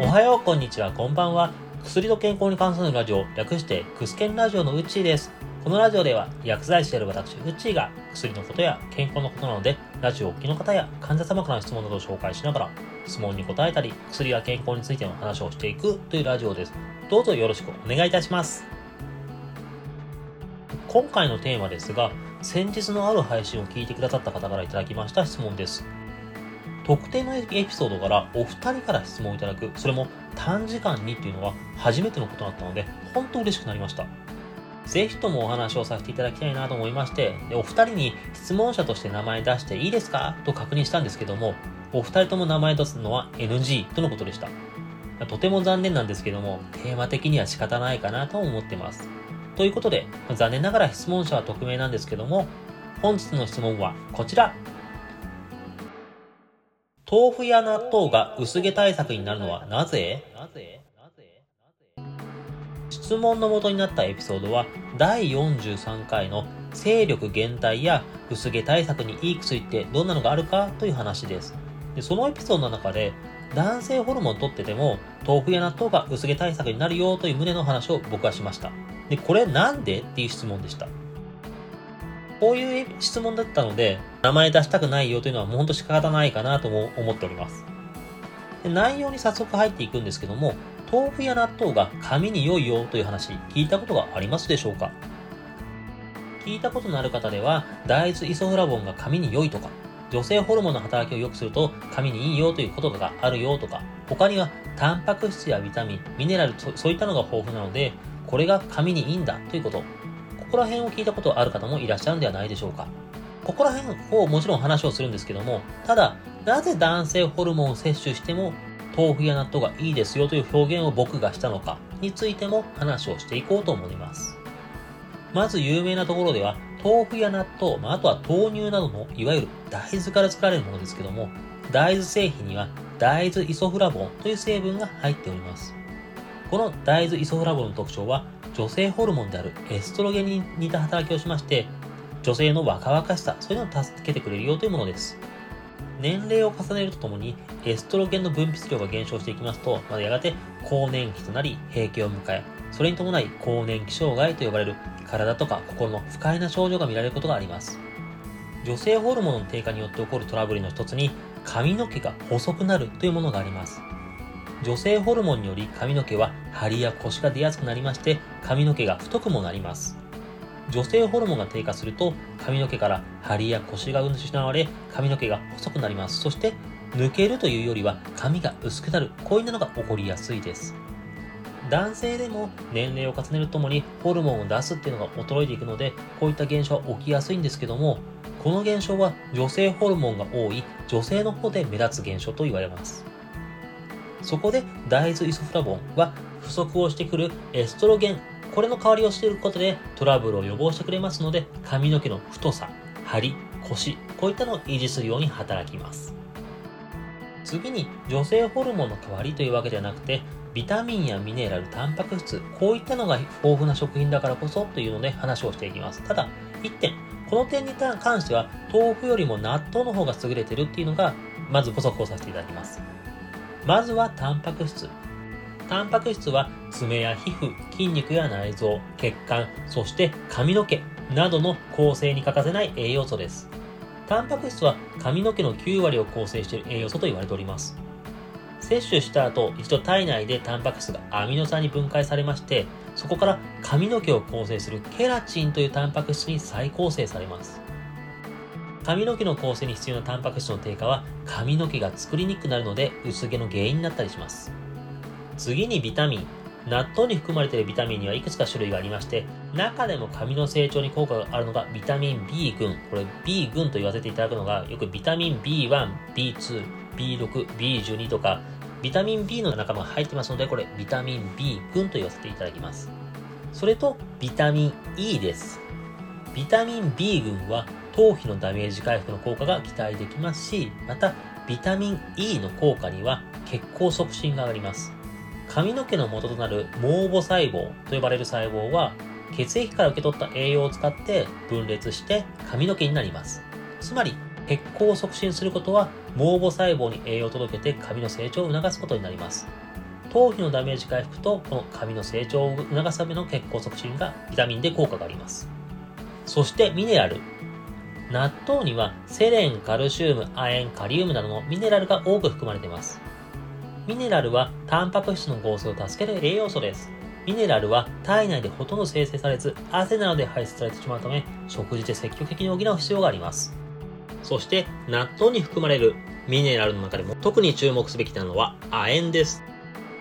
おはよう、こんにちは、こんばんは。薬と健康に関するラジオ、略してクスケンラジオのウッチーです。このラジオでは薬剤師である私ウッチーが薬のことや健康のことなので、ラジオをお聞きの方や患者様からの質問などを紹介しながら、質問に答えたり、薬や健康についての話をしていくというラジオです。どうぞよろしくお願いいたします。今回のテーマですが、先日のある配信を聞いてくださった方からいただきました質問です。特定のエピソードからお二人から質問をいただく、それも短時間にっていうのは初めてのことだったので、本当嬉しくなりました。ぜひともお話をさせていただきたいなと思いまして、お二人に質問者として名前出していいですかと確認したんですけども、お二人とも名前出すのは NG とのことでした。とても残念なんですけども、テーマ的には仕方ないかなと思ってます。ということで、残念ながら質問者は匿名なんですけども、本日の質問はこちら。豆腐や納豆が薄毛対策になるのはなぜ？質問の元になったエピソードは第43回の精力減退や薄毛対策にいい薬ってどんなのがあるかという話です。で、そのエピソードの中で男性ホルモンを取ってても豆腐や納豆が薄毛対策になるよという旨の話を僕はしました。で、これなんでっていう質問でした。こういう質問だったので、名前出したくないよというのはもうほんと仕方ないかなとも思っております。で、内容に早速入っていくんですけども、豆腐や納豆が髪に良いよという話、聞いたことがありますでしょうか？聞いたことのある方では、大豆イソフラボンが髪に良いとか、女性ホルモンの働きを良くすると髪にいいよということがあるよとか、他にはタンパク質やビタミン、ミネラル、そういったのが豊富なので、これが髪にいいんだということ、ここら辺を聞いたことある方もいらっしゃるんではないでしょうか。ここら辺をもちろん話をするんですけども、ただなぜ男性ホルモンを摂取しても豆腐や納豆がいいですよという表現を僕がしたのかについても話をしていこうと思います。まず有名なところでは、豆腐や納豆、あとは豆乳などのいわゆる大豆から作られるものですけども、大豆製品には大豆イソフラボンという成分が入っております。この大豆イソフラボンの特徴は、女性ホルモンであるエストロゲンに似た働きをしまして、女性の若々しさ、そういうのを助けてくれるよというものです。年齢を重ねるとともにエストロゲンの分泌量が減少していきますと、やがて更年期となり閉経を迎え、それに伴い更年期障害と呼ばれる体とか心の不快な症状が見られることがあります。女性ホルモンの低下によって起こるトラブルの一つに、髪の毛が細くなるというものがあります。女性ホルモンにより髪の毛は張りやコシが出やすくなりまして、髪の毛が太くもなります。女性ホルモンが低下すると、髪の毛から張りやコシが失われ、髪の毛が細くなります。そして抜けるというよりは髪が薄くなる、こういうのが起こりやすいです。男性でも年齢を重ねるともにホルモンを出すっていうのが衰えていくので、こういった現象は起きやすいんですけども、この現象は女性ホルモンが多い女性の方で目立つ現象と言われます。そこで大豆イソフラボンは不足をしてくるエストロゲン、これの代わりをしていることでトラブルを予防してくれますので、髪の毛の太さ、張り、コシ、こういったのを維持するように働きます。次に、女性ホルモンの代わりというわけではなくて、ビタミンやミネラル、タンパク質、こういったのが豊富な食品だからこそというので話をしていきます。ただ1点、この点に関しては豆腐よりも納豆の方が優れているっていうのが、まず補足をさせていただきます。まずはタンパク質。タンパク質は爪や皮膚、筋肉や内臓、血管、そして髪の毛などの構成に欠かせない栄養素です。タンパク質は髪の毛の9割を構成している栄養素と言われております。摂取した後、一度体内でタンパク質がアミノ酸に分解されまして、そこから髪の毛を構成するケラチンというタンパク質に再構成されます。髪の毛の構成に必要なタンパク質の低下は髪の毛が作りにくくなるので、薄毛の原因になったりします。次にビタミン。納豆に含まれているビタミンにはいくつか種類がありまして、中でも髪の成長に効果があるのがビタミン B 群、これ B 群と言わせていただくのが、よくビタミン B1、B2、B6、B12 とかビタミン B の仲間が入ってますので、これビタミン B 群と言わせていただきます。それとビタミン E です。ビタミン B 群は頭皮のダメージ回復の効果が期待できますし、またビタミン E の効果には血行促進があります。髪の毛の元となる毛母細胞と呼ばれる細胞は、血液から受け取った栄養を使って分裂して髪の毛になります。つまり血行を促進することは、毛母細胞に栄養を届けて髪の成長を促すことになります。頭皮のダメージ回復とこの髪の成長を促すための血行促進がビタミンで効果があります。そしてミネラル、納豆にはセレン、カルシウム、亜鉛、カリウムなどのミネラルが多く含まれています。ミネラルはタンパク質の合成を助ける栄養素です。ミネラルは体内でほとんど生成されず、汗などで排出されてしまうため、食事で積極的に補う必要があります。そして納豆に含まれるミネラルの中でも特に注目すべきなのは亜鉛です。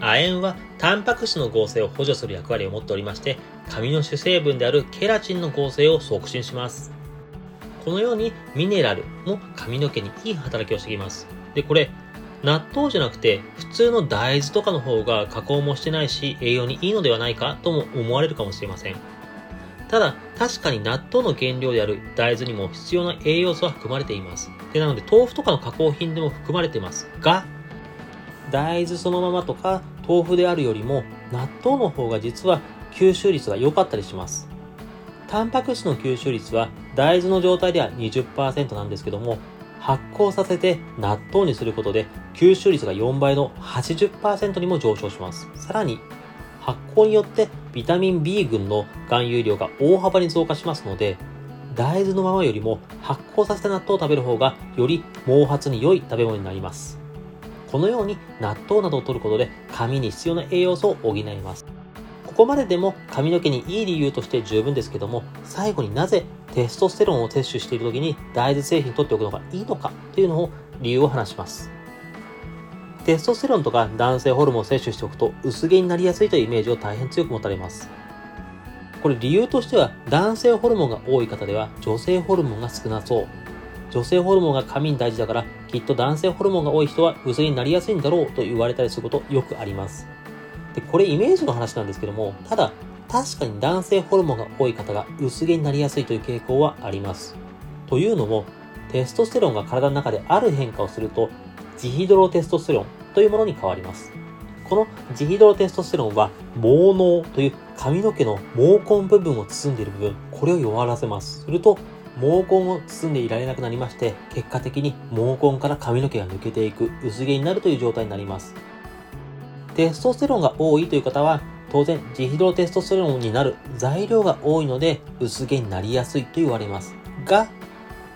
亜鉛はタンパク質の合成を補助する役割を持っておりまして、髪の主成分であるケラチンの合成を促進します。このようにミネラルも髪の毛にいい働きをしてきます。で、これ納豆じゃなくて普通の大豆とかの方が加工もしてないし栄養にいいのではないかとも思われるかもしれません。ただ確かに納豆の原料である大豆にも必要な栄養素は含まれています。でなので豆腐とかの加工品でも含まれていますが、大豆そのままとか豆腐であるよりも納豆の方が実は吸収率が良かったりします。タンパク質の吸収率は大豆の状態では 20% なんですけども、発酵させて納豆にすることで吸収率が4倍の 80% にも上昇します。さらに発酵によってビタミン B 群の含有量が大幅に増加しますので、大豆のままよりも発酵させた納豆を食べる方がより毛髪に良い食べ物になります。このように納豆などを摂ることで髪に必要な栄養素を補います。ここまででも髪の毛にいい理由として十分ですけども、最後になぜテストステロンを摂取している時に大豆製品を摂っておくのがいいのかというのを理由を話します。テストステロンとか男性ホルモンを摂取しておくと薄毛になりやすいというイメージを大変強く持たれます。これ理由としては、男性ホルモンが多い方では女性ホルモンが少なそう、女性ホルモンが髪に大事だからきっと男性ホルモンが多い人は薄毛になりやすいんだろうと言われたりすることよくあります。でこれイメージの話なんですけども、ただ確かに男性ホルモンが多い方が薄毛になりやすいという傾向はあります。というのもテストステロンが体の中である変化をするとジヒドロテストステロンというものに変わります。このジヒドロテストステロンは毛嚢という髪の毛の毛根部分を包んでいる部分、これを弱らせます。すると毛根を包んでいられなくなりまして、結果的に毛根から髪の毛が抜けていく、薄毛になるという状態になります。テストステロンが多いという方は当然ジヒドロテストステロンになる材料が多いので薄毛になりやすいと言われますが、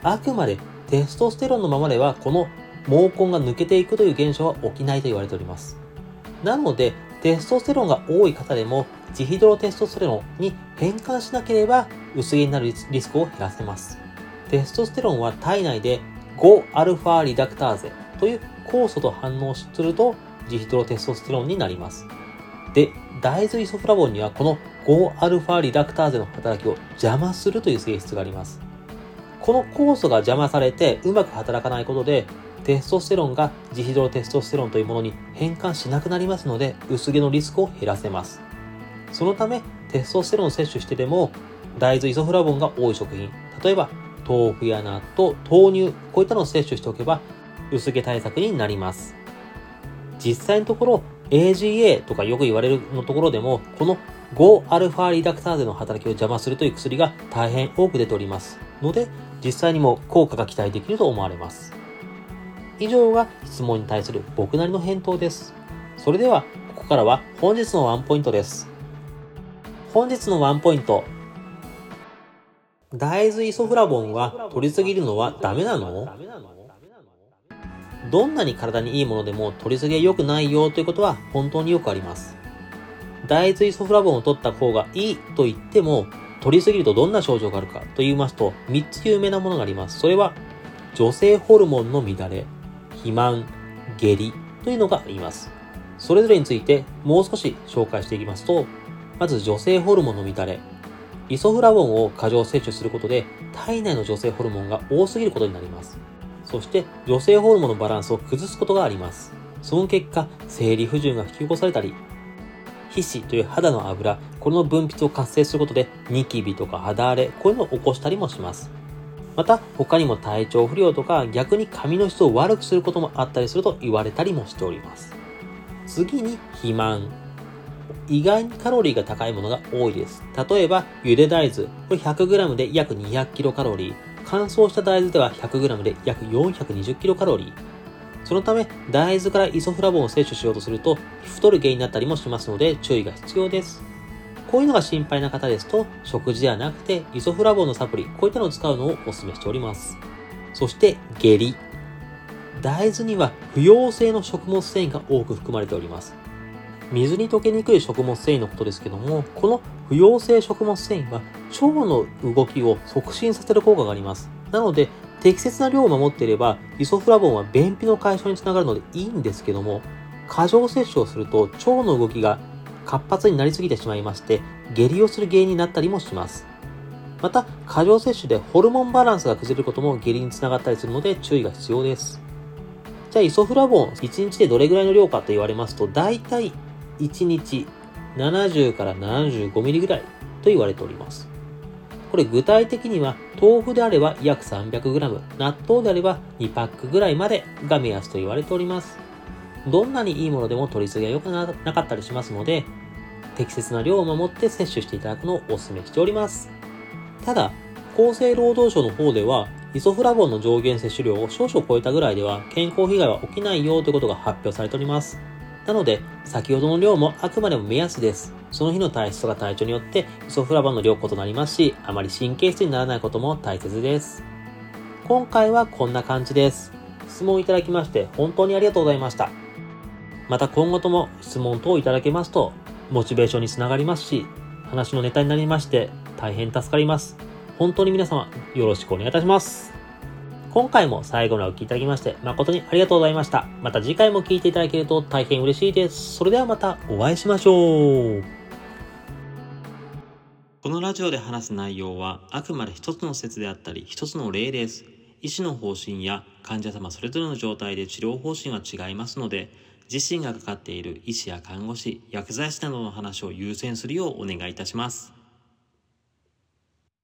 あくまでテストステロンのままではこの毛根が抜けていくという現象は起きないと言われております。なのでテストステロンが多い方でもジヒドロテストステロンに変換しなければ薄毛になるリスクを減らせます。テストステロンは体内で 5α リダクターゼという酵素と反応するとジヒドロテストステロンになります。で、大豆イソフラボンにはこの 5α リダクターゼの働きを邪魔するという性質があります。この酵素が邪魔されてうまく働かないことでテストステロンがジヒドロテストステロンというものに変換しなくなりますので、薄毛のリスクを減らせます。そのためテストステロンを摂取してでも大豆イソフラボンが多い食品、例えば豆腐や納豆、豆乳、こういったのを摂取しておけば薄毛対策になります。実際のところ AGA とかよく言われるのところでもこの 5α リダクターゼの働きを邪魔するという薬が大変多く出ておりますので、実際にも効果が期待できると思われます。以上が質問に対する僕なりの返答です。それではここからは本日のワンポイントです。本日のワンポイント、大豆イソフラボンは摂りすぎるのはダメなの？どんなに体にいいものでも摂りすぎは良くないよということは本当によくあります。大豆イソフラボンを摂った方がいいと言っても、摂りすぎるとどんな症状があるかと言いますと、3つ有名なものがあります。それは、女性ホルモンの乱れ、肥満、下痢というのがあります。それぞれについてもう少し紹介していきますと、まず女性ホルモンの乱れ。イソフラボンを過剰摂取することで、体内の女性ホルモンが多すぎることになります。そして女性ホルモンのバランスを崩すことがあります。その結果、生理不順が引き起こされたり、皮脂という肌の油、これの分泌を活性することでニキビとか肌荒れ、こういうのを起こしたりもします。また他にも体調不良とか逆に髪の質を悪くすることもあったりすると言われたりもしております。次に肥満、意外にカロリーが高いものが多いです。例えば茹で大豆、これ 100g で約200キロカロリー、乾燥した大豆では 100g で約420キロカロリー。そそのため大豆からイソフラボンを摂取しようとすると太る原因になったりもしますので注意が必要です。こういうのが心配な方ですと食事ではなくてイソフラボンのサプリ、こういったのを使うのをお勧めしております。そして下痢、大豆には不溶性の食物繊維が多く含まれております。水に溶けにくい食物繊維のことですけども、この不溶性食物繊維は腸の動きを促進させる効果があります。なので適切な量を守っていればイソフラボンは便秘の解消につながるのでいいんですけども、過剰摂取をすると腸の動きが活発になりすぎてしまいまして下痢をする原因になったりもします。また過剰摂取でホルモンバランスが崩れることも下痢につながったりするので注意が必要です。じゃあイソフラボン1日でどれぐらいの量かと言われますと、だいたい1日70から75ミリぐらいと言われております。これ具体的には豆腐であれば約 300g、 納豆であれば2パックぐらいまでが目安と言われております。どんなにいいものでも取りすぎは良くなかったりしますので、適切な量を守って摂取していただくのをお勧めしております。ただ厚生労働省の方ではイソフラボンの上限摂取量を少々超えたぐらいでは健康被害は起きないよということが発表されております。なので先ほどの量もあくまでも目安です。その日の体質とか体調によってイソフラボンの量異なりますし、あまり神経質にならないことも大切です。今回はこんな感じです。質問いただきまして本当にありがとうございました。また今後とも質問等いただけますとモチベーションにつながりますし、話のネタになりまして大変助かります。本当に皆様よろしくお願いいたします。今回も最後までお聞きいただきまして誠にありがとうございました。また次回も聞いていただけると大変嬉しいです。それではまたお会いしましょう。このラジオで話す内容はあくまで一つの説であったり一つの例です。医師の方針や患者様それぞれの状態で治療方針は違いますので、自身がかかっている医師や看護師、薬剤師などの話を優先するようお願いいたします。